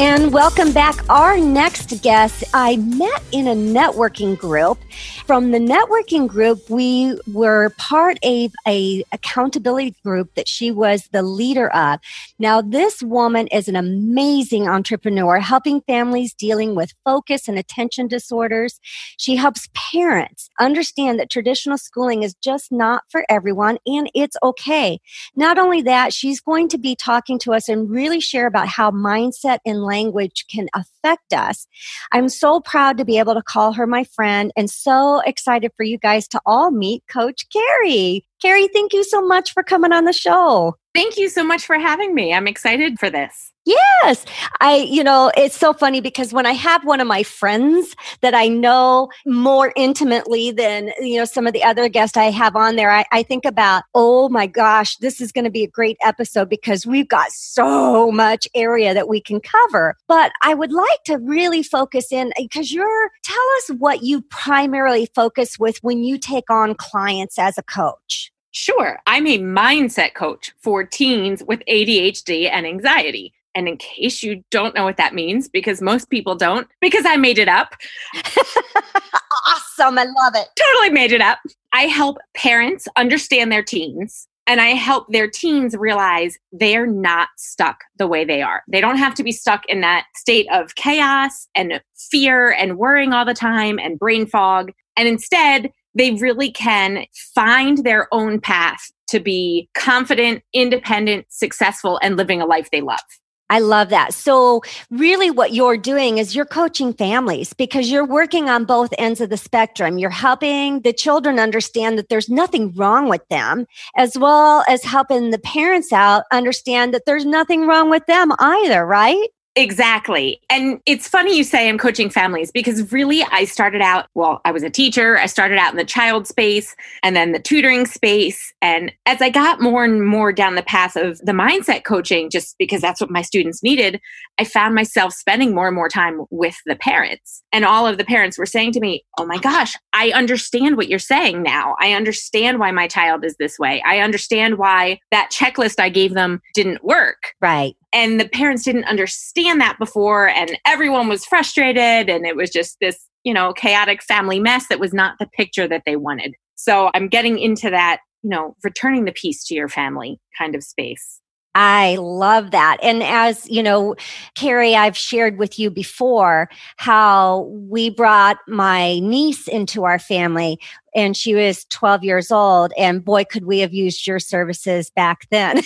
And welcome back. Our next guest, I met in a networking group. From the networking group, we were part of an accountability group that she was the leader of. Now, this woman is an amazing entrepreneur, helping families dealing with focus and attention disorders. She helps parents understand that traditional schooling is just not for everyone, and it's okay. Not only that, she's going to be talking to us and really share about how mindset and language can affect us. I'm so proud to be able to call her my friend and so excited for you guys to all meet Coach Carrie. Carrie, thank you so much for coming on the show. Thank you so much for having me. I'm excited for this. Yes. It's so funny because when I have one of my friends that I know more intimately than, some of the other guests I have on there, I think about, oh my gosh, this is going to be a great episode because we've got so much area that we can cover. But I would like to really focus in because tell us what you primarily focus with when you take on clients as a coach. Sure. I'm a mindset coach for teens with ADHD and anxiety. And in case you don't know what that means, because most people don't, because I made it up. Awesome. I love it. Totally made it up. I help parents understand their teens, and I help their teens realize they're not stuck the way they are. They don't have to be stuck in that state of chaos and fear and worrying all the time and brain fog. And instead, they really can find their own path to be confident, independent, successful, and living a life they love. I love that. So really what you're doing is you're coaching families because you're working on both ends of the spectrum. You're helping the children understand that there's nothing wrong with them, as well as helping the parents out understand that there's nothing wrong with them either, right? Exactly. And it's funny you say I'm coaching families because really I was a teacher. I started out in the child space and then the tutoring space. And as I got more and more down the path of the mindset coaching, just because that's what my students needed, I found myself spending more and more time with the parents. And all of the parents were saying to me, oh my gosh, I understand what you're saying now. I understand why my child is this way. I understand why that checklist I gave them didn't work. Right. And the parents didn't understand that before, and everyone was frustrated, and it was just this, chaotic family mess that was not the picture that they wanted. So I'm getting into that, returning the peace to your family kind of space. I love that. And as you know, Carrie, I've shared with you before how we brought my niece into our family, and she was 12 years old. And boy, could we have used your services back then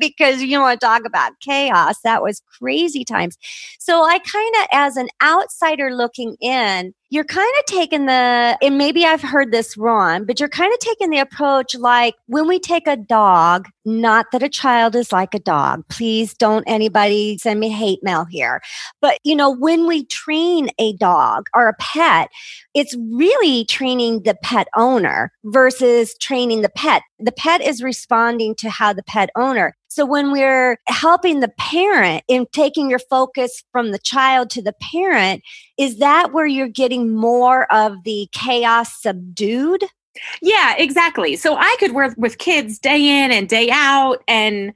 because you want to talk about chaos. That was crazy times. So I kind of, as an outsider looking in, you're kind of taking and maybe I've heard this wrong, but you're kind of taking the approach like when we take a dog, not that a child is like a dog. Please don't anybody send me hate mail here. But, when we train a dog or a pet, it's really training the pet owner versus training the pet. The pet is responding to how the pet owner. So when we're helping the parent in taking your focus from the child to the parent, is that where you're getting more of the chaos subdued? Yeah, exactly. So I could work with kids day in and day out. And,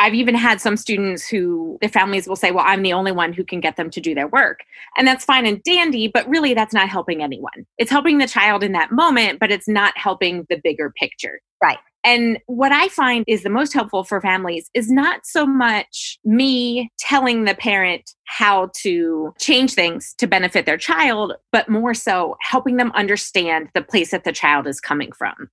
I've even had some students who their families will say, well, I'm the only one who can get them to do their work. And that's fine and dandy, but really that's not helping anyone. It's helping the child in that moment, but it's not helping the bigger picture. Right. And what I find is the most helpful for families is not so much me telling the parent how to change things to benefit their child, but more so helping them understand the place that the child is coming from.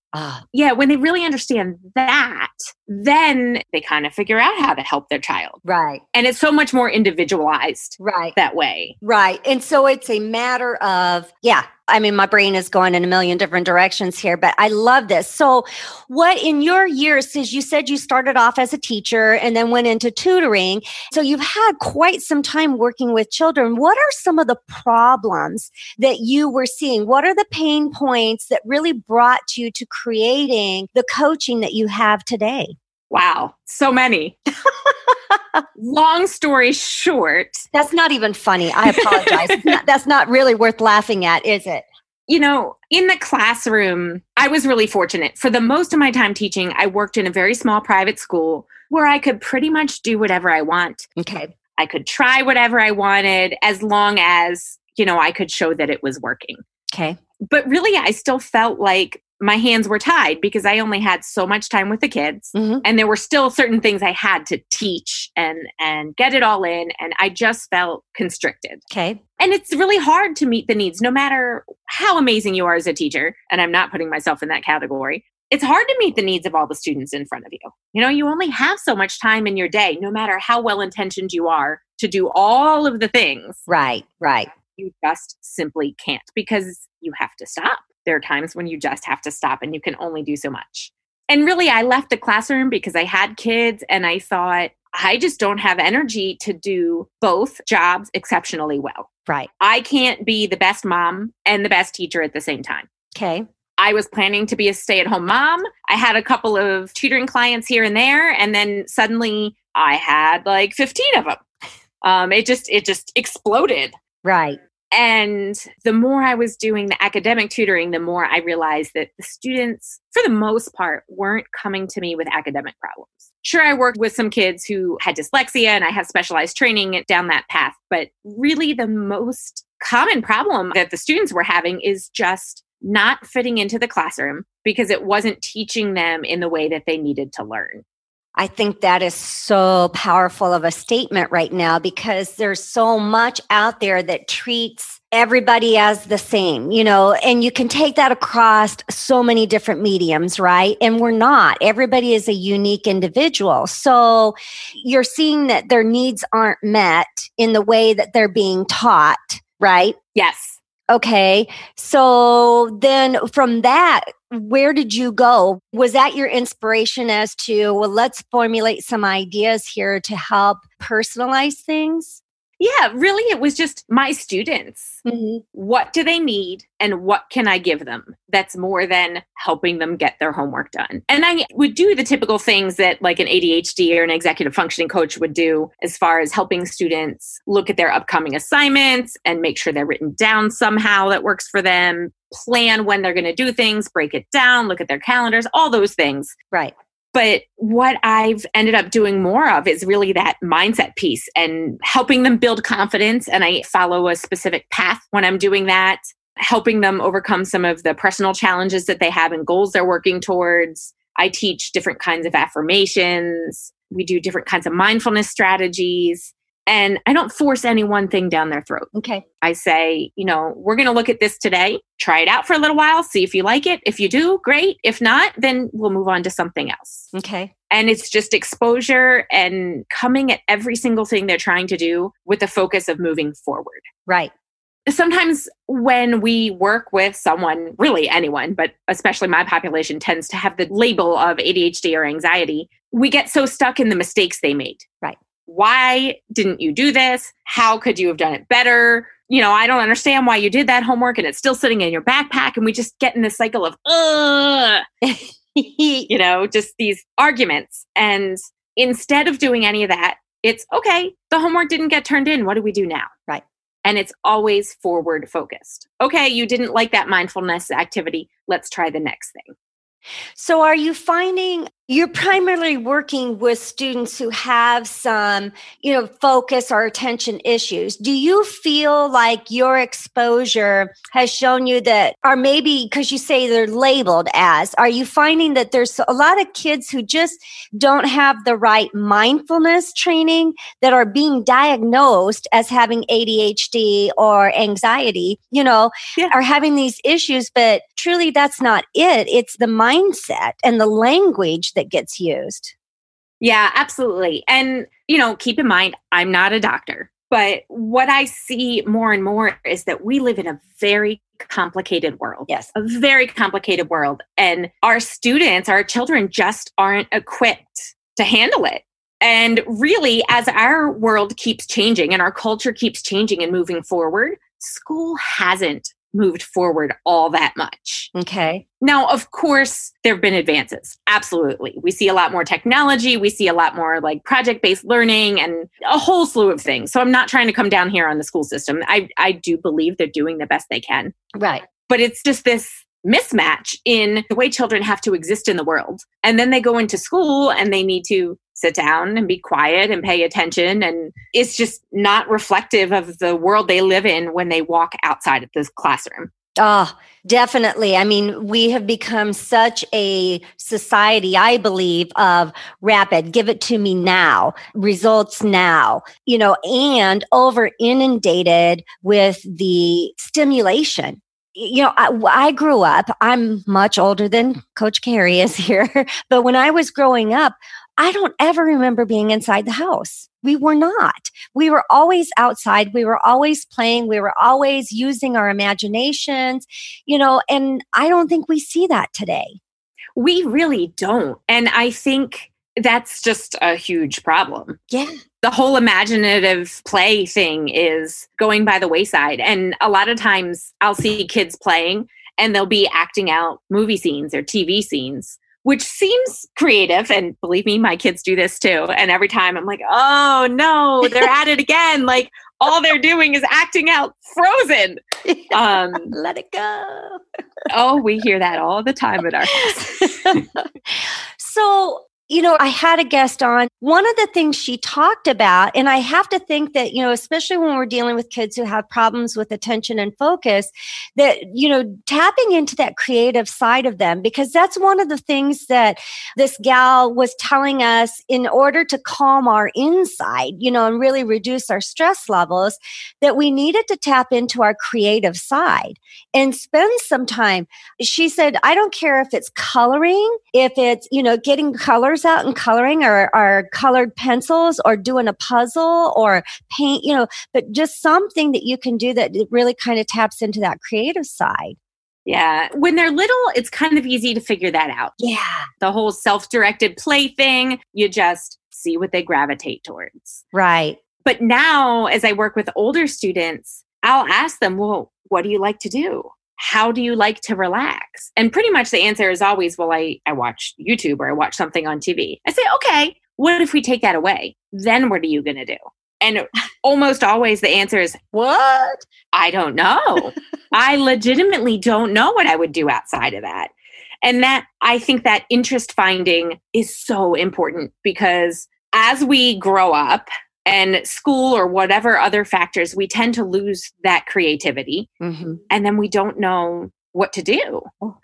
Yeah, when they really understand that, then they kind of figure out how to help their child. Right. And it's so much more individualized that way. Right. And so it's a matter of, I mean, my brain is going in a million different directions here, but I love this. So what in your years, since you said you started off as a teacher and then went into tutoring, so you've had quite some time working with children. What are some of the problems that you were seeing? What are the pain points that really brought you to creating the coaching that you have today? Wow, so many. Long story short. That's not even funny. I apologize. That's not really worth laughing at, is it? You know, in the classroom, I was really fortunate. For the most of my time teaching, I worked in a very small private school where I could pretty much do whatever I want. Okay. I could try whatever I wanted as long as, you know, I could show that it was working. Okay. But really, I still felt like my hands were tied because I only had so much time with the kids, mm-hmm. and there were still certain things I had to teach and get it all in. And I just felt constricted. Okay. And it's really hard to meet the needs, no matter how amazing you are as a teacher. And I'm not putting myself in that category. It's hard to meet the needs of all the students in front of you. You know, you only have so much time in your day, no matter how well-intentioned you are to do all of the things. Right, right. You just simply can't because you have to stop. There are times when you just have to stop and you can only do so much. And really, I left the classroom because I had kids and I thought, I just don't have energy to do both jobs exceptionally well. Right. I can't be the best mom and the best teacher at the same time. Okay. I was planning to be a stay-at-home mom. I had a couple of tutoring clients here and there, and then suddenly I had like 15 of them. It just exploded. Right. And the more I was doing the academic tutoring, the more I realized that the students, for the most part, weren't coming to me with academic problems. Sure, I worked with some kids who had dyslexia and I had specialized training down that path. But really the most common problem that the students were having is just not fitting into the classroom because it wasn't teaching them in the way that they needed to learn. I think that is so powerful of a statement right now because there's so much out there that treats everybody as the same, you know, and you can take that across so many different mediums, right? And we're not. Everybody is a unique individual. So you're seeing that their needs aren't met in the way that they're being taught, right? Yes. Okay. So then from that, where did you go? Was that your inspiration as to, well, let's formulate some ideas here to help personalize things? Yeah, really, it was just my students. Mm-hmm. What do they need and what can I give them that's more than helping them get their homework done? And I would do the typical things that like an ADHD or an executive functioning coach would do as far as helping students look at their upcoming assignments and make sure they're written down somehow that works for them, plan when they're going to do things, break it down, look at their calendars, all those things. Right. But what I've ended up doing more of is really that mindset piece and helping them build confidence. And I follow a specific path when I'm doing that, helping them overcome some of the personal challenges that they have and goals they're working towards. I teach different kinds of affirmations. We do different kinds of mindfulness strategies. And I don't force any one thing down their throat. Okay. I say, you know, we're going to look at this today. Try it out for a little while. See if you like it. If you do, great. If not, then we'll move on to something else. Okay. And it's just exposure and coming at every single thing they're trying to do with the focus of moving forward. Right. Sometimes when we work with someone, really anyone, but especially my population tends to have the label of ADHD or anxiety, we get so stuck in the mistakes they made. Right. Why didn't you do this? How could you have done it better? You know, I don't understand why you did that homework and it's still sitting in your backpack. And we just get in this cycle of, you know, just these arguments. And instead of doing any of that, it's okay, the homework didn't get turned in. What do we do now? Right. And it's always forward focused. Okay, you didn't like that mindfulness activity. Let's try the next thing. So are you finding You're primarily working with students who have some, focus or attention issues. Do you feel like your exposure has shown you that, or maybe because you say they're labeled as, are you finding that there's a lot of kids who just don't have the right mindfulness training that are being diagnosed as having ADHD or anxiety, are having these issues, but truly that's not it. It's the mindset and the language that gets used. Yeah, absolutely. And, keep in mind, I'm not a doctor, but what I see more and more is that we live in a very complicated world. Yes. A very complicated world. And our children just aren't equipped to handle it. And really, as our world keeps changing and our culture keeps changing and moving forward, school hasn't moved forward all that much. Okay. Now, of course, there have been advances. Absolutely. We see a lot more technology. We see a lot more like project-based learning and a whole slew of things. So I'm not trying to come down here on the school system. I do believe they're doing the best they can. Right. But it's just this mismatch in the way children have to exist in the world. And then they go into school and they need to sit down and be quiet and pay attention. And it's just not reflective of the world they live in when they walk outside of this classroom. Oh, definitely. I mean, we have become such a society, I believe, of rapid, give it to me now, results now, and over inundated with the stimulation. I grew up, I'm much older than Coach Carrie is here, but when I was growing up, I don't ever remember being inside the house. We were not. We were always outside. We were always playing. We were always using our imaginations, and I don't think we see that today. We really don't. And I think that's just a huge problem. Yeah. The whole imaginative play thing is going by the wayside. And a lot of times I'll see kids playing and they'll be acting out movie scenes or TV scenes, which seems creative. And believe me, my kids do this too. And every time I'm like, oh no, they're at it again. Like all they're doing is acting out Frozen. Let it go. Oh, we hear that all the time at our house. So, I had a guest on. One of the things she talked about, and I have to think that, especially when we're dealing with kids who have problems with attention and focus, that, tapping into that creative side of them, because that's one of the things that this gal was telling us in order to calm our inside, and really reduce our stress levels, that we needed to tap into our creative side and spend some time. She said, I don't care if it's coloring, if it's, getting color out and coloring or colored pencils or doing a puzzle or paint, but just something that you can do that really kind of taps into that creative side. Yeah. When they're little, it's kind of easy to figure that out. Yeah. The whole self-directed play thing, you just see what they gravitate towards. Right. But now as I work with older students, I'll ask them, well, what do you like to do? How do you like to relax? And pretty much the answer is always, well, I watch YouTube or I watch something on TV. I say, okay, what if we take that away? Then what are you going to do? And almost always the answer is, what? I don't know. I legitimately don't know what I would do outside of that. And that, I think that interest finding is so important, because as we grow up, and school or whatever other factors, we tend to lose that creativity. Mm-hmm. And then we don't know what to do.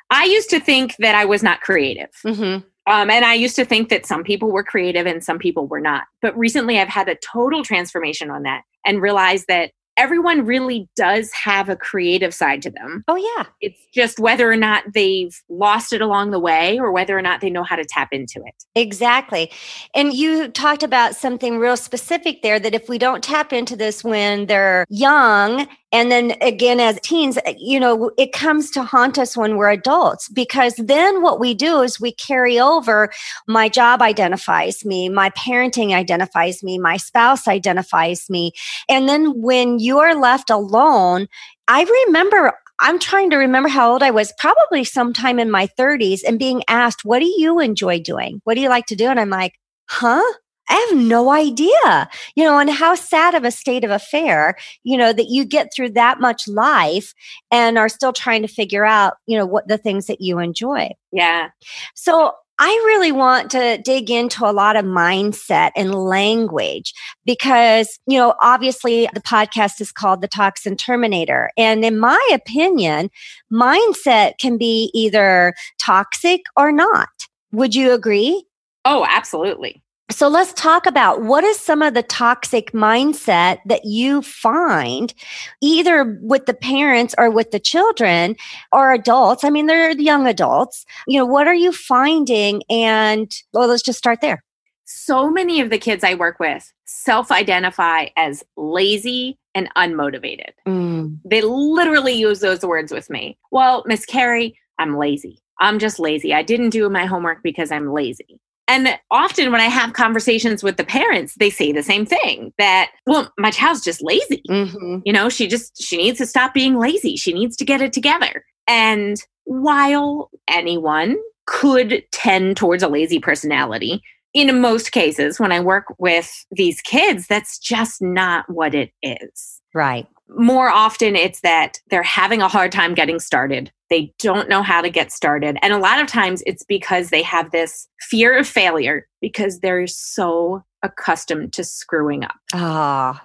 I used to think that I was not creative. Mm-hmm. And I used to think that some people were creative and some people were not. But recently I've had a total transformation on that and realized that everyone really does have a creative side to them. Oh, yeah. It's just whether or not they've lost it along the way or whether or not they know how to tap into it. Exactly. And you talked about something real specific there, that if we don't tap into this when they're young, and then again, as teens, it comes to haunt us when we're adults, because then what we do is we carry over. My job identifies me, my parenting identifies me, my spouse identifies me. And then when you're left alone, I'm trying to remember how old I was, probably sometime in my 30s, and being asked, what do you enjoy doing? What do you like to do? And I'm like, huh? I have no idea, and how sad of a state of affair, that you get through that much life and are still trying to figure out, what the things that you enjoy. Yeah. So I really want to dig into a lot of mindset and language because, you know, obviously the podcast is called The Toxin Terminator. And in my opinion, mindset can be either toxic or not. Would you agree? Oh, absolutely. So let's talk about what is some of the toxic mindset that you find either with the parents or with the children or adults. I mean, they're young adults. You know, what are you finding? And well, let's just start there. So many of the kids I work with self-identify as lazy and unmotivated. They literally use those words with me. Well, Miss Carrie, I'm lazy. I'm just lazy. I didn't do my homework because I'm lazy. And often when I have conversations with the parents, they say the same thing that, well, my child's just lazy. Mm-hmm. You know, she needs to stop being lazy. She needs to get it together. And while anyone could tend towards a lazy personality, in most cases, when I work with these kids, that's just not what it is. Right. More often it's that they're having a hard time getting started. They don't know how to get started. And a lot of times it's because they have this fear of failure because they're so accustomed to screwing up.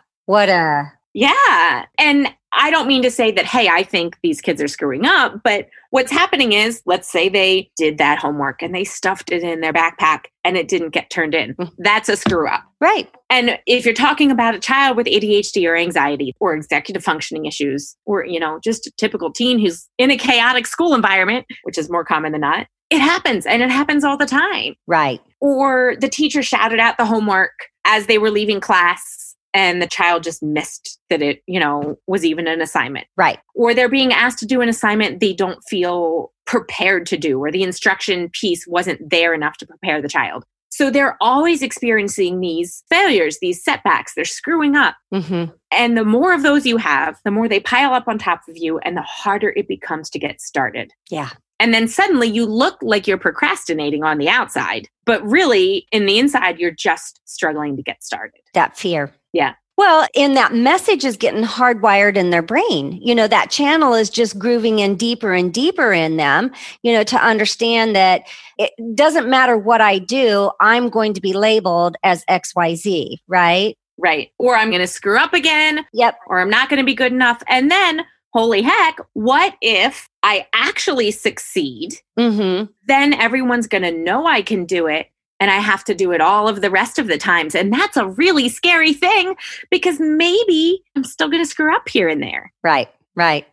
Yeah. And I don't mean to say that, hey, I think these kids are screwing up, but what's happening is, let's say they did that homework and they stuffed it in their backpack and it didn't get turned in. That's a screw up. Right. And if you're talking about a child with ADHD or anxiety or executive functioning issues, or, you know, just a typical teen who's in a chaotic school environment, which is more common than not, it happens and it happens all the time. Right. Or the teacher shouted out the homework as they were leaving class. And the child just missed that it, you know, was even an assignment. Right. Or they're being asked to do an assignment they don't feel prepared to do, or the instruction piece wasn't there enough to prepare the child. So they're always experiencing these failures, these setbacks. They're screwing up. Mm-hmm. And the more of those you have, the more they pile up on top of you and the harder it becomes to get started. Yeah. And then suddenly you look like you're procrastinating on the outside, but really in the inside, you're just struggling to get started. That fear. Yeah. Well, and that message is getting hardwired in their brain. You know, that channel is just grooving in deeper and deeper in them, you know, to understand that it doesn't matter what I do, I'm going to be labeled as XYZ, right? Right. Or I'm going to screw up again. Yep. Or I'm not going to be good enough. And then, holy heck, what if I actually succeed? Mm-hmm. Then everyone's going to know I can do it. And I have to do it all of the rest of the times. And that's a really scary thing because maybe I'm still going to screw up here and there. Right, right.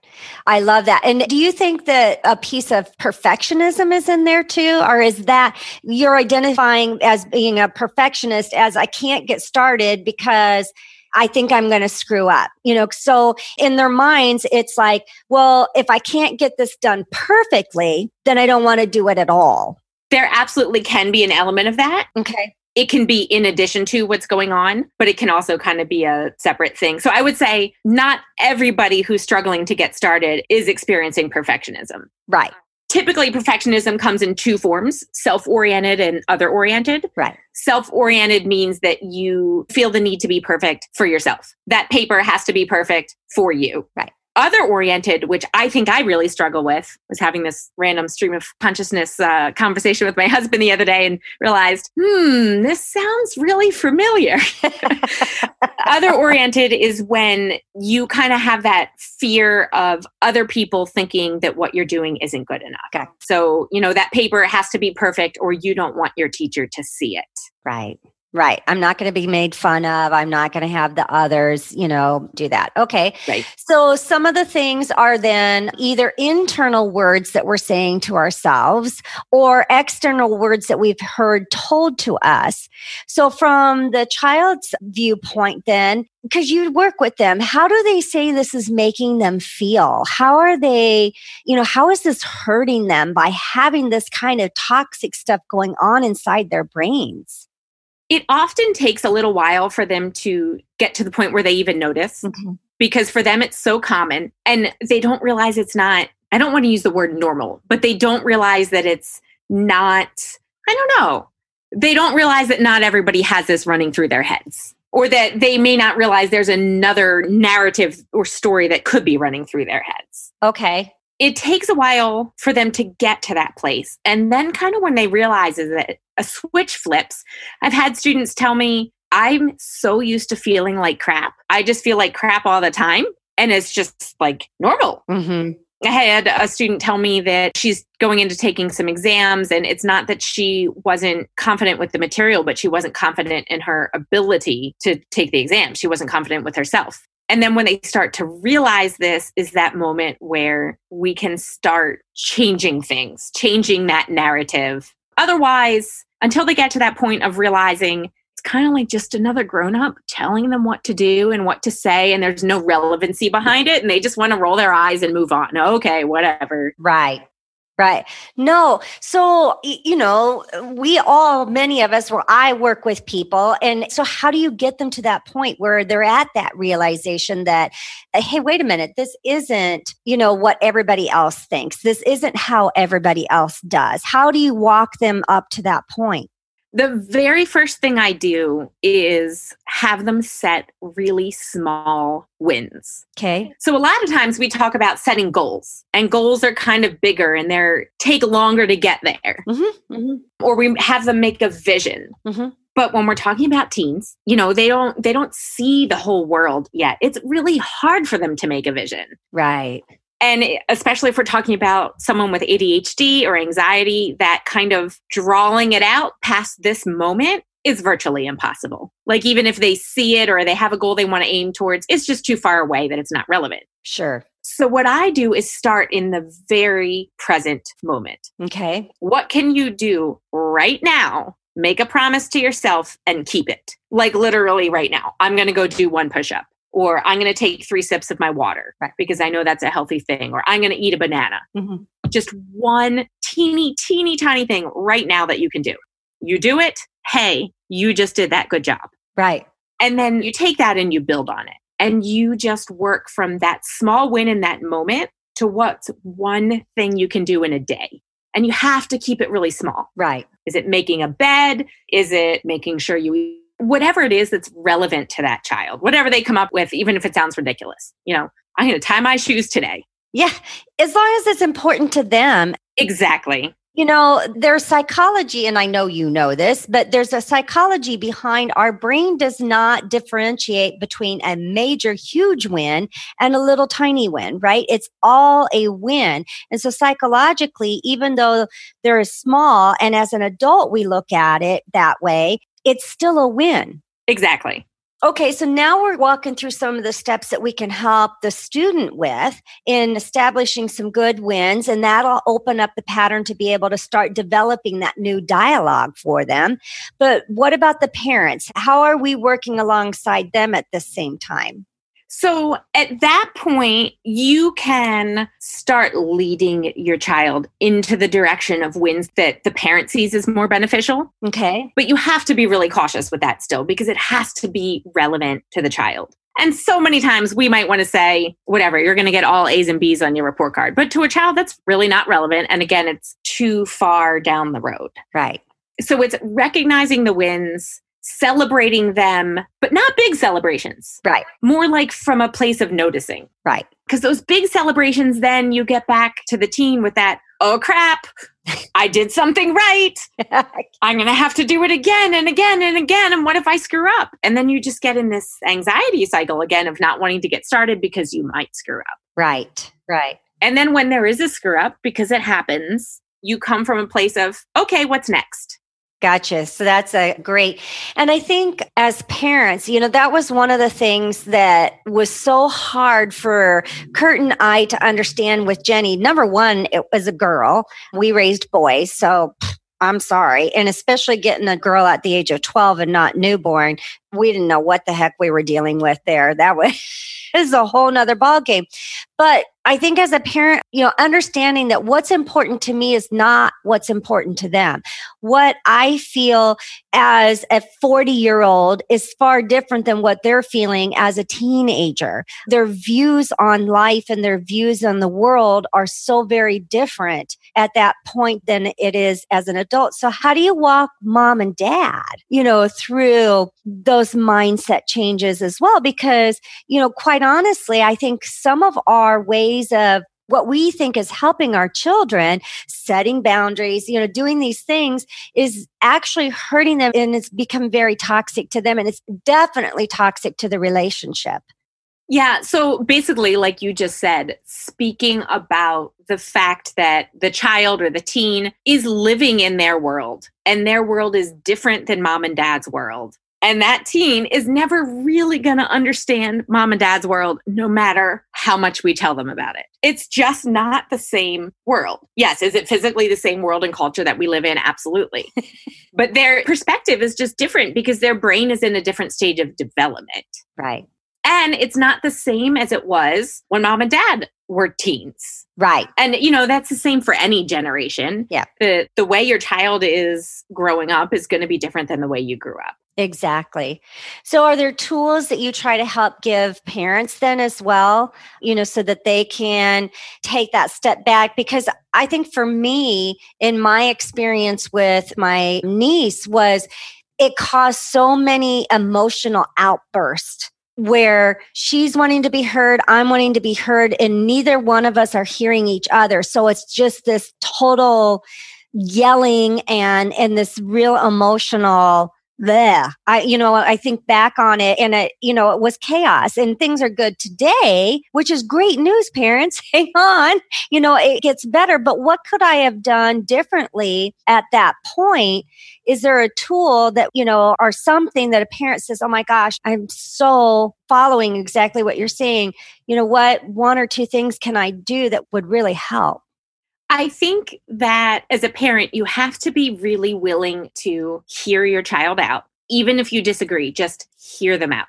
I love that. And do you think that a piece of perfectionism is in there too? Or is that you're identifying as being a perfectionist as I can't get started because I think I'm going to screw up, you know? So in their minds, it's like, well, if I can't get this done perfectly, then I don't want to do it at all. There absolutely can be an element of that. Okay. It can be in addition to what's going on, but it can also kind of be a separate thing. So I would say not everybody who's struggling to get started is experiencing perfectionism. Right. Typically, perfectionism comes in two forms, self-oriented and other-oriented. Right. Self-oriented means that you feel the need to be perfect for yourself. That paper has to be perfect for you. Right. Other-oriented, which I think I really struggle with, was having this random stream of consciousness conversation with my husband the other day and realized, this sounds really familiar. Other-oriented is when you kind of have that fear of other people thinking that what you're doing isn't good enough. Okay. So, you know, that paper has to be perfect or you don't want your teacher to see it. Right. Right. I'm not going to be made fun of. I'm not going to have the others, you know, do that. Okay. Right. So some of the things are then either internal words that we're saying to ourselves or external words that we've heard told to us. So from the child's viewpoint then, because you work with them, how do they say this is making them feel? How are they, you know, how is this hurting them by having this kind of toxic stuff going on inside their brains? It often takes a little while for them to get to the point where they even notice, mm-hmm. because for them, it's so common and they don't realize it's not, I don't want to use the word normal, but they don't realize that it's not, I don't know. They don't realize that not everybody has this running through their heads, or that they may not realize there's another narrative or story that could be running through their heads. Okay. it takes a while for them to get to that place. And then kind of when they realize that a switch flips, I've had students tell me, I'm so used to feeling like crap. I just feel like crap all the time. And it's just like normal. Mm-hmm. I had a student tell me that she's going into taking some exams, and it's not that she wasn't confident with the material, but she wasn't confident in her ability to take the exam. She wasn't confident with herself. And then when they start to realize this is that moment where we can start changing things, changing that narrative. Otherwise, until they get to that point of realizing it's kind of like just another grown-up telling them what to do and what to say, and there's no relevancy behind it, and they just want to roll their eyes and move on. Okay, whatever. Right. Right. No. So, you know, we all, many of us, well, I work with people. And so how do you get them to that point where they're at that realization that, hey, wait a minute, this isn't, you know, what everybody else thinks. This isn't how everybody else does. How do you walk them up to that point? The very first thing I do is have them set really small wins. Okay. So a lot of times we talk about setting goals, and goals are kind of bigger and they take longer to get there. Mm-hmm. Mm-hmm. Or we have them make a vision. Mm-hmm. But when we're talking about teens, you know, they don't see the whole world yet. It's really hard for them to make a vision. Right. And especially if we're talking about someone with ADHD or anxiety, that kind of drawing it out past this moment is virtually impossible. Like even if they see it or they have a goal they want to aim towards, it's just too far away that it's not relevant. Sure. So what I do is start in the very present moment. Okay. What can you do right now? Make a promise to yourself and keep it. Like literally right now, I'm going to go do one push-up. Or I'm going to take 3 sips of my water because I know that's a healthy thing. Or I'm going to eat a banana. Mm-hmm. Just one teeny tiny thing right now that you can do. You do it. Hey, you just did that. Good job. Right. And then you take that and you build on it. And you just work from that small win in that moment to what's one thing you can do in a day. And you have to keep it really small. Right. Is it making a bed? Is it making sure you eat? Whatever it is that's relevant to that child, whatever they come up with, even if it sounds ridiculous, you know, I'm going to tie my shoes today. Yeah. As long as it's important to them. Exactly. You know, there's psychology, and I know you know this, but there's a psychology behind our brain does not differentiate between a major, huge win and a little tiny win, right? It's all a win. And so psychologically, even though they're small, and as an adult, we look at it that way, it's still a win. Exactly. Okay, so now we're walking through some of the steps that we can help the student with in establishing some good wins, and that'll open up the pattern to be able to start developing that new dialogue for them. But what about the parents? How are we working alongside them at the same time? So at that point, you can start leading your child into the direction of wins that the parent sees as more beneficial. Okay. But you have to be really cautious with that still, because it has to be relevant to the child. And so many times we might want to say, whatever, you're going to get all A's and B's on your report card. But to a child, that's really not relevant. And again, it's too far down the road. Right. So it's recognizing the wins, celebrating them, but not big celebrations. Right. More like from a place of noticing. Right. Because those big celebrations, then you get back to the teen with that, oh crap, I did something right. I'm going to have to do it again and again and again. And what if I screw up? And then you just get in this anxiety cycle again of not wanting to get started because you might screw up. Right. Right. And then when there is a screw up, because it happens, you come from a place of, okay, what's next? Gotcha. So that's a great. And I think as parents, you know, that was one of the things that was so hard for Kurt and I to understand with Jenny. Number one, it was a girl. We raised boys. So I'm sorry. And especially getting a girl at the age of 12 and not newborn, we didn't know what the heck we were dealing with there. That was is a whole nother ballgame. But I think as a parent, you know, understanding that what's important to me is not what's important to them. What I feel as a 40-year-old is far different than what they're feeling as a teenager. Their views on life and their views on the world are so very different at that point than it is as an adult. So how do you walk mom and dad, you know, through those mindset changes as well? Because, you know, quite honestly, I think some of our ways of what we think is helping our children, setting boundaries, you know, doing these things is actually hurting them, and it's become very toxic to them, and it's definitely toxic to the relationship. Yeah. So basically, like you just said, speaking about the fact that the child or the teen is living in their world, and their world is different than mom and dad's world. And that teen is never really going to understand mom and dad's world, no matter how much we tell them about it. It's just not the same world. Yes, is it physically the same world and culture that we live in? Absolutely. But their perspective is just different because their brain is in a different stage of development. Right. And it's not the same as it was when mom and dad were teens. Right. And, you know, that's the same for any generation. Yeah. The way your child is growing up is going to be different than the way you grew up. Exactly. So are there tools that you try to help give parents then as well, you know, so that they can take that step back? Because I think for me, in my experience with my niece was it caused so many emotional outbursts where she's wanting to be heard, I'm wanting to be heard, and neither one of us are hearing each other. So it's just this total yelling and this real emotional bleh. I think back on it, and it was chaos, and things are good today, which is great news, parents. Hang on, it gets better. But what could I have done differently at that point? Is there a tool that, or something that a parent says, oh my gosh, I'm so following exactly what you're saying. You know what, one or two things can I do that would really help? I think that as a parent, you have to be really willing to hear your child out. Even if you disagree, just hear them out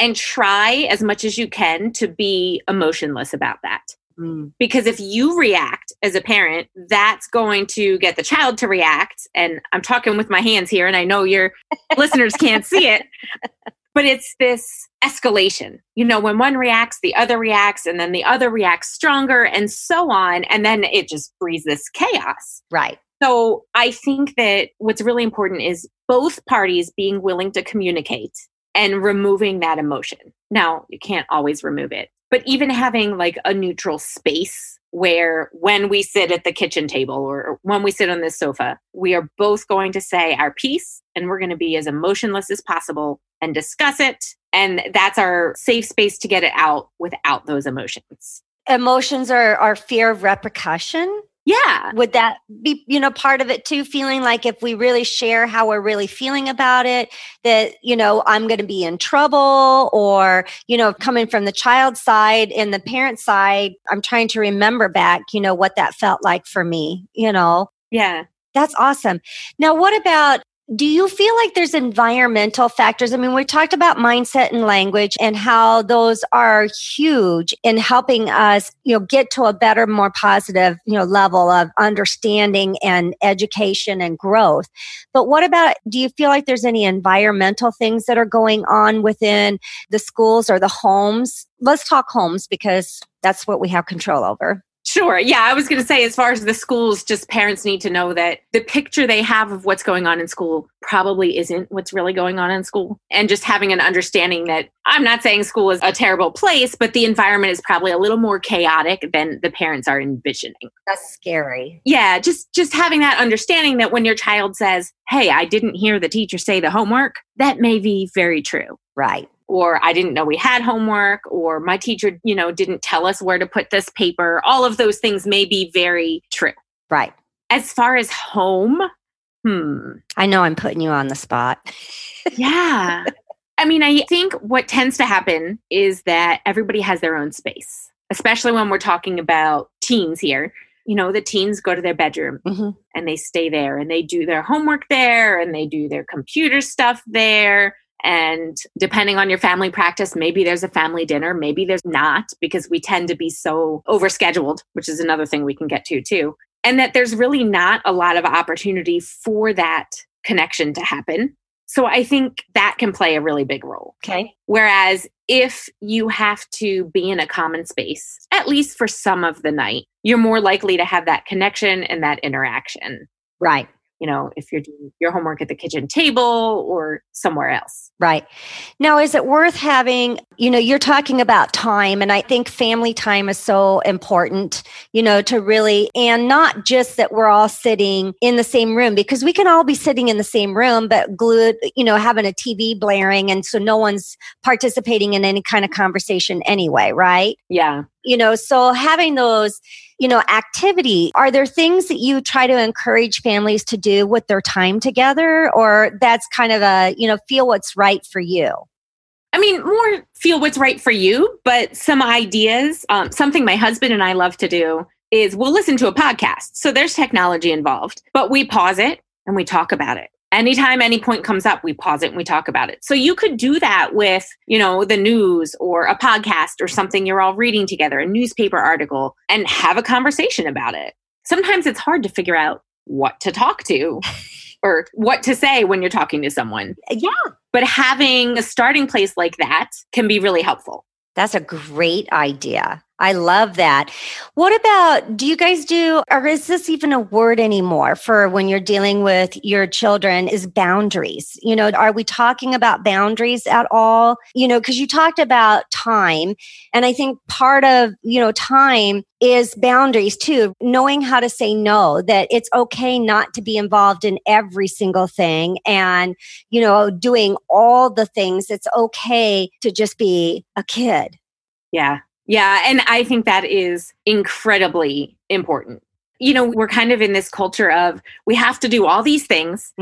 and try as much as you can to be emotionless about that. Mm. Because if you react as a parent, that's going to get the child to react. And I'm talking with my hands here, and I know your listeners can't see it, but it's this escalation. When one reacts, the other reacts, and then the other reacts stronger, and so on. And then it just breeds this chaos. Right. So I think that what's really important is both parties being willing to communicate and removing that emotion. Now, you can't always remove it, but even having like a neutral space where when we sit at the kitchen table or when we sit on this sofa, we are both going to say our piece, and we're going to be as emotionless as possible and discuss it. And that's our safe space to get it out without those emotions. Emotions are fear of repercussion. Yeah. Would that be, part of it too? Feeling like if we really share how we're really feeling about it, that, I'm going to be in trouble, or, coming from the child's side and the parent's side, I'm trying to remember back, what that felt like for me, Yeah. That's awesome. Now, what about, do you feel like there's environmental factors? I mean, we talked about mindset and language and how those are huge in helping us, get to a better, more positive, level of understanding and education and growth. But what about, do you feel like there's any environmental things that are going on within the schools or the homes? Let's talk homes because that's what we have control over. Sure. Yeah. I was going to say, as far as the schools, just parents need to know that the picture they have of what's going on in school probably isn't what's really going on in school. And just having an understanding that I'm not saying school is a terrible place, but the environment is probably a little more chaotic than the parents are envisioning. That's scary. Yeah. Just having that understanding that when your child says, hey, I didn't hear the teacher say the homework, that may be very true. Right. Or I didn't know we had homework, or my teacher, didn't tell us where to put this paper. All of those things may be very true. Right. As far as home, I know I'm putting you on the spot. Yeah. I mean, I think what tends to happen is that everybody has their own space, especially when we're talking about teens here. The teens go to their bedroom and they stay there, and they do their homework there, and they do their computer stuff there. And depending on your family practice, maybe there's a family dinner, maybe there's not, because we tend to be so overscheduled, which is another thing we can get to too. And that there's really not a lot of opportunity for that connection to happen. So I think that can play a really big role. Okay. Whereas if you have to be in a common space, at least for some of the night, you're more likely to have that connection and that interaction. Right. you know, if you're doing your homework at the kitchen table or somewhere else. Right. Now, is it worth having, you know, you're talking about time, and I think family time is so important, you know, to really, and not just that we're all sitting in the same room, because we can all be sitting in the same room, but glued, you know, having a TV blaring. And so no one's participating in any kind of conversation anyway. Right. Yeah. You know, so having those, you know, activity, are there things that you try to encourage families to do with their time together, or that's kind of a, you know, feel what's right for you? I mean, more feel what's right for you, but some ideas, something my husband and I love to do is we'll listen to a podcast. So there's technology involved, but we pause it and we talk about it. Anytime any point comes up, we pause it and we talk about it. So you could do that with, you know, the news or a podcast or something you're all reading together, a newspaper article, and have a conversation about it. Sometimes it's hard to figure out what to talk to or what to say when you're talking to someone. Yeah. But having a starting place like that can be really helpful. That's a great idea. I love that. What about, do you guys do, or is this even a word anymore for when you're dealing with your children, is boundaries? You know, are we talking about boundaries at all? You know, because you talked about time. And I think part of, you know, time is boundaries too. Knowing how to say no, that it's okay not to be involved in every single thing and, you know, doing all the things. It's okay to just be a kid. Yeah. Yeah. And I think that is incredibly important. You know, we're kind of in this culture of we have to do all these things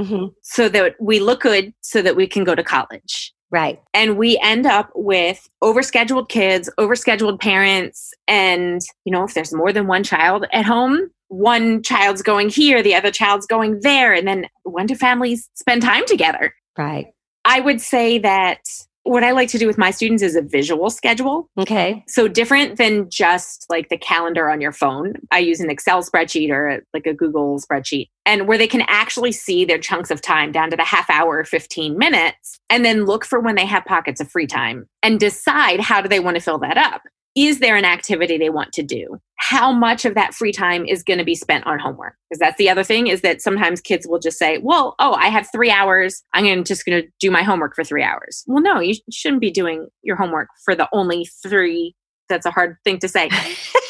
so that we look good, so that we can go to college. Right. And we end up with overscheduled kids, overscheduled parents. And, you know, if there's more than one child at home, one child's going here, the other child's going there. And then when do families spend time together? Right. I would say that what I like to do with my students is a visual schedule. Okay. So different than just like the calendar on your phone. I use an Excel spreadsheet or like a Google spreadsheet, and where they can actually see their chunks of time down to the half hour, 15 minutes, and then look for when they have pockets of free time and decide how do they want to fill that up. Is there an activity they want to do? How much of that free time is going to be spent on homework? Because that's the other thing, is that sometimes kids will just say, well, oh, I have 3 hours. I'm just going to do my homework for 3 hours. Well, no, you shouldn't be doing your homework for the only three. That's a hard thing to say.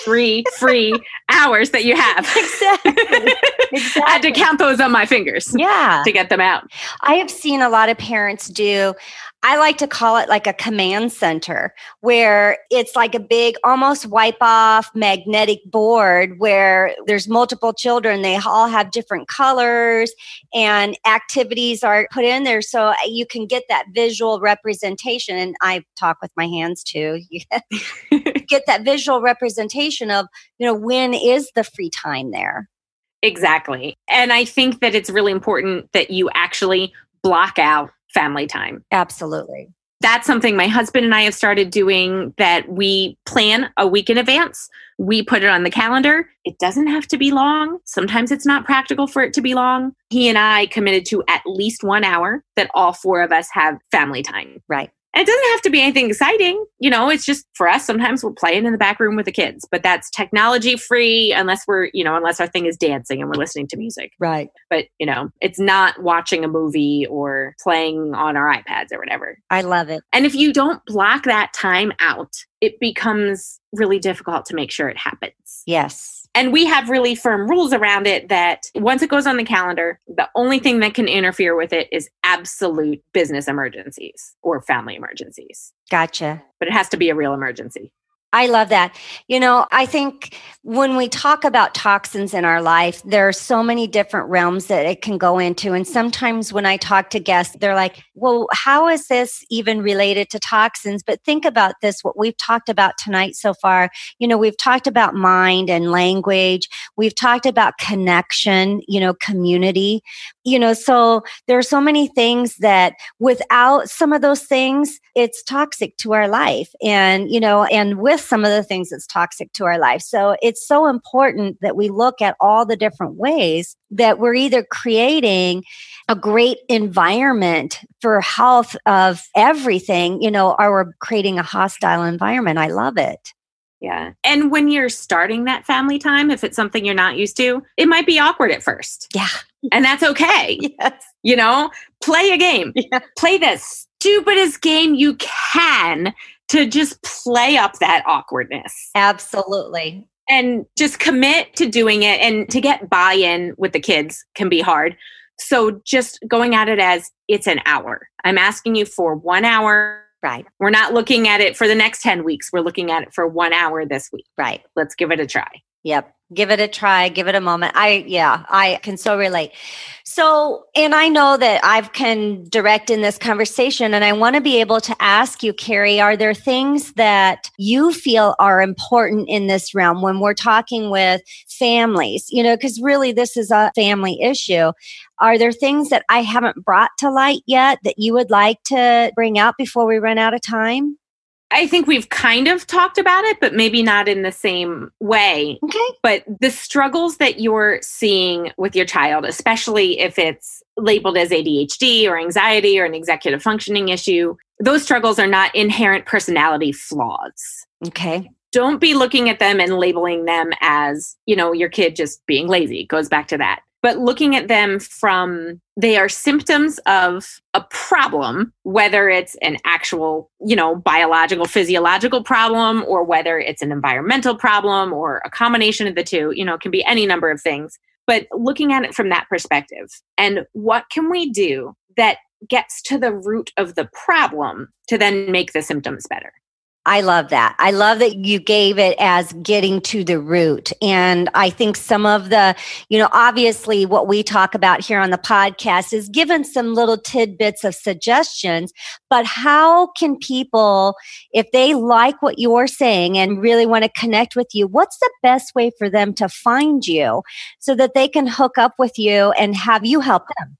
3 free hours that you have. Exactly. I had to count those on my fingers. Yeah. To get them out. I have seen a lot of parents do, I like to call it like a command center, where it's like a big, almost wipe off magnetic board where there's multiple children. They all have different colors and activities are put in there. So you can get that visual representation. And I talk with my hands too. You get that visual representation of, you know, when is the free time there? Exactly. And I think that it's really important that you actually block out family time. Absolutely. That's something my husband and I have started doing, that we plan a week in advance. We put it on the calendar. It doesn't have to be long. Sometimes it's not practical for it to be long. He and I committed to at least 1 hour that all four of us have family time. Right. And it doesn't have to be anything exciting. You know, it's just for us, sometimes we're playing in the back room with the kids, but that's technology free unless we're, you know, unless our thing is dancing and we're listening to music. Right. But, you know, it's not watching a movie or playing on our iPads or whatever. I love it. And if you don't block that time out, it becomes really difficult to make sure it happens. Yes. And we have really firm rules around it that once it goes on the calendar, the only thing that can interfere with it is absolute business emergencies or family emergencies. Gotcha. But it has to be a real emergency. I love that. You know, I think when we talk about toxins in our life, there are so many different realms that it can go into. And sometimes when I talk to guests, they're like, well, how is this even related to toxins? But think about this, what we've talked about tonight so far. You know, we've talked about mind and language. We've talked about connection, you know, community. You know, so there are so many things that without some of those things, it's toxic to our life. And, you know, and with some of the things that's toxic to our life. So it's so important that we look at all the different ways that we're either creating a great environment for health of everything, you know, or we're creating a hostile environment. I love it. Yeah. And when you're starting that family time, if it's something you're not used to, it might be awkward at first. Yeah. And that's okay. Yes. You know, play a game. Yeah. Play the stupidest game you can to just play up that awkwardness. Absolutely. And just commit to doing it, and to get buy-in with the kids can be hard. So just going at it as it's an hour. I'm asking you for 1 hour. Right. We're not looking at it for the next 10 weeks. We're looking at it for 1 hour this week. Right. Let's give it a try. Yep. Give it a try. Give it a moment. I can so relate. So, and I know that I can direct in this conversation, and I want to be able to ask you, Carrie, are there things that you feel are important in this realm when we're talking with families, you know, because really this is a family issue. Are there things that I haven't brought to light yet that you would like to bring out before we run out of time? I think we've kind of talked about it, but maybe not in the same way. Okay. But the struggles that you're seeing with your child, especially if it's labeled as ADHD or anxiety or an executive functioning issue, those struggles are not inherent personality flaws. Okay. Don't be looking at them and labeling them as, you know, your kid just being lazy. It goes back to that. But looking at them from, they are symptoms of a problem, whether it's an actual, you know, biological, physiological problem, or whether it's an environmental problem, or a combination of the two, you know, it can be any number of things. But looking at it from that perspective, and what can we do that gets to the root of the problem to then make the symptoms better? I love that. I love that you gave it as getting to the root. And I think some of the, you know, obviously what we talk about here on the podcast is given some little tidbits of suggestions, but how can people, if they like what you're saying and really want to connect with you, what's the best way for them to find you so that they can hook up with you and have you help them?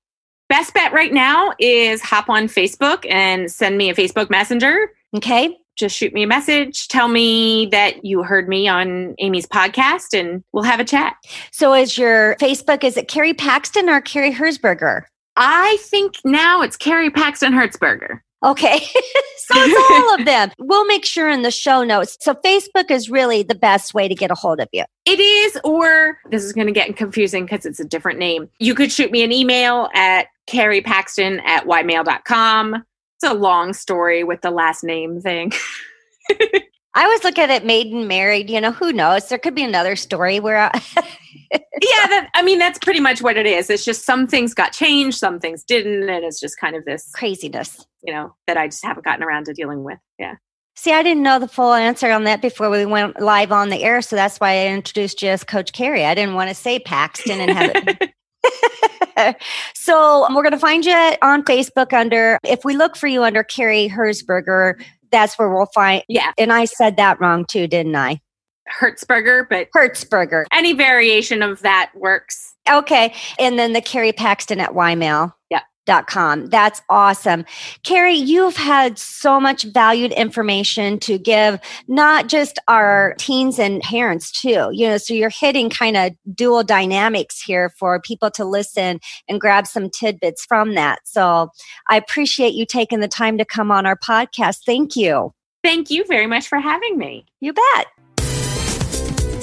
Best bet right now is hop on Facebook and send me a Facebook Messenger. Okay. Just shoot me a message. Tell me that you heard me on Amy's podcast, and we'll have a chat. So is your Facebook, is it Carrie Paxton or Carrie Herzberger? I think now it's Carrie Paxton-Herzberger. Okay. So it's all of them. We'll make sure in the show notes. So Facebook is really the best way to get a hold of you. It is, or this is going to get confusing because it's a different name. You could shoot me an email at carriepaxton@ymail.com. It's a long story with the last name thing. I always look at it maiden married, you know, who knows? There could be another story where that's pretty much what it is. It's just some things got changed, some things didn't. And it's just kind of this craziness, you know, that I just haven't gotten around to dealing with. Yeah. See, I didn't know the full answer on that before we went live on the air. So that's why I introduced you as Coach Carrie. I didn't want to say Paxton and have it. So we're going to find you on Facebook under, if we look for you under Carrie Herzberger, that's where we'll find. Yeah. And I said that wrong too, didn't I? Herzberger. Any variation of that works. Okay. And then the Carrie Paxton at Ymail. Yeah. .com. That's awesome. Carrie, you've had so much valued information to give, not just our teens and parents too, you know, so you're hitting kind of dual dynamics here for people to listen and grab some tidbits from that. So I appreciate you taking the time to come on our podcast. Thank you. Thank you very much for having me. You bet.